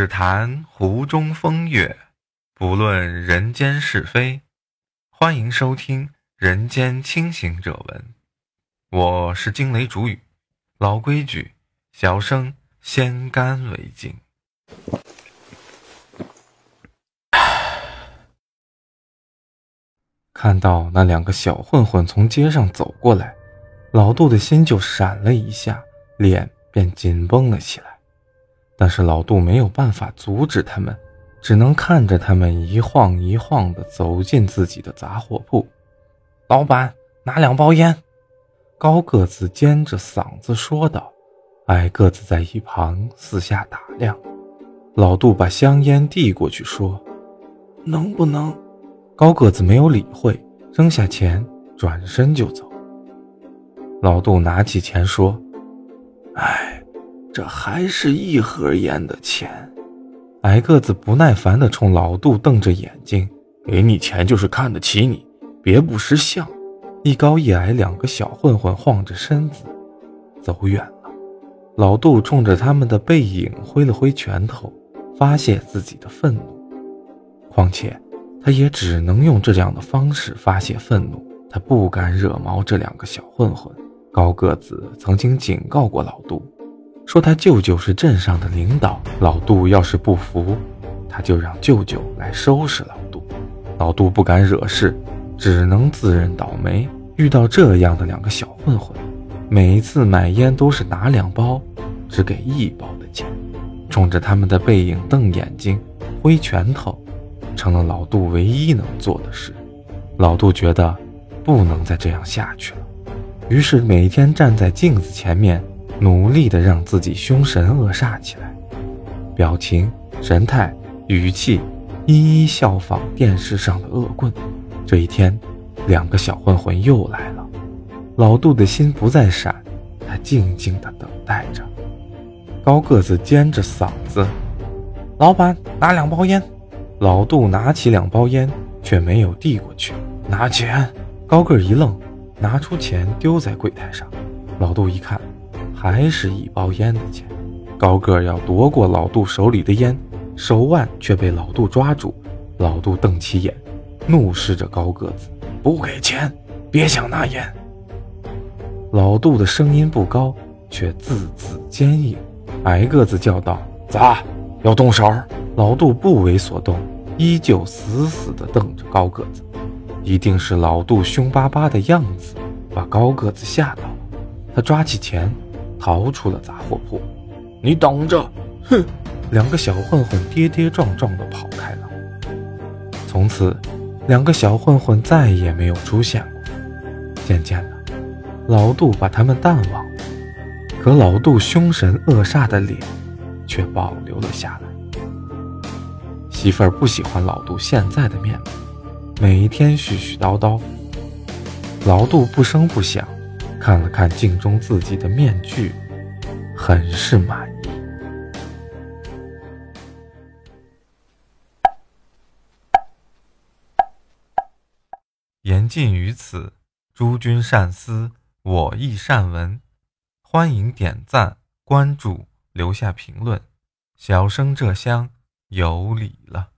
只谈湖中风月，不论人间是非。欢迎收听《人间清醒者文》，我是惊雷主语。老规矩，小生先干为敬。看到那两个小混混从街上走过来，老杜的心就闪了一下，脸便紧绷了起来。但是老杜没有办法阻止他们，只能看着他们一晃一晃地走进自己的杂货铺。老板，拿两包烟。高个子尖着嗓子说道，矮个子在一旁四下打量。老杜把香烟递过去说，能不能？高个子没有理会，扔下钱转身就走。老杜拿起钱说，这还是一盒烟的钱。矮个子不耐烦地冲老杜瞪着眼睛，给你钱就是看得起你，别不识相。一高一矮两个小混混晃着身子走远了。老杜冲着他们的背影挥了挥拳头，发泄自己的愤怒。况且他也只能用这样的方式发泄愤怒，他不敢惹毛这两个小混混。高个子曾经警告过老杜，说他舅舅是镇上的领导，老杜要是不服，他就让舅舅来收拾老杜。老杜不敢惹事，只能自认倒霉，遇到这样的两个小混混，每一次买烟都是拿两包，只给一包的钱。冲着他们的背影瞪眼睛挥拳头，成了老杜唯一能做的事。老杜觉得不能再这样下去了，于是每天站在镜子前面，努力地让自己凶神恶煞起来，表情、神态、语气一一效仿电视上的恶棍。这一天，两个小混混又来了。老杜的心不再闪，他静静地等待着。高个子尖着嗓子，老板，拿两包烟。老杜拿起两包烟，却没有递过去。拿钱。高个一愣，拿出钱丢在柜台上。老杜一看，还是一包烟的钱。高个要夺过老杜手里的烟，手腕却被老杜抓住。老杜瞪起眼，怒视着高个子，不给钱别想拿烟。老杜的声音不高，却字字坚硬。矮个子叫道，咋要动手？老杜不为所动，依旧死死地瞪着高个子。一定是老杜凶巴巴的样子把高个子吓到，他抓起钱逃出了杂货铺。你等着！哼！两个小混混跌跌撞撞地跑开了。从此，两个小混混再也没有出现过。渐渐的，老杜把他们淡忘了，可老杜凶神恶煞的脸却保留了下来。媳妇儿不喜欢老杜现在的面目，每天絮絮叨叨。老杜不声不响，看了看镜中自己的面具，很是满意。言尽于此，诸君善思，我亦善闻。欢迎点赞、关注、留下评论，小生这厢有礼了。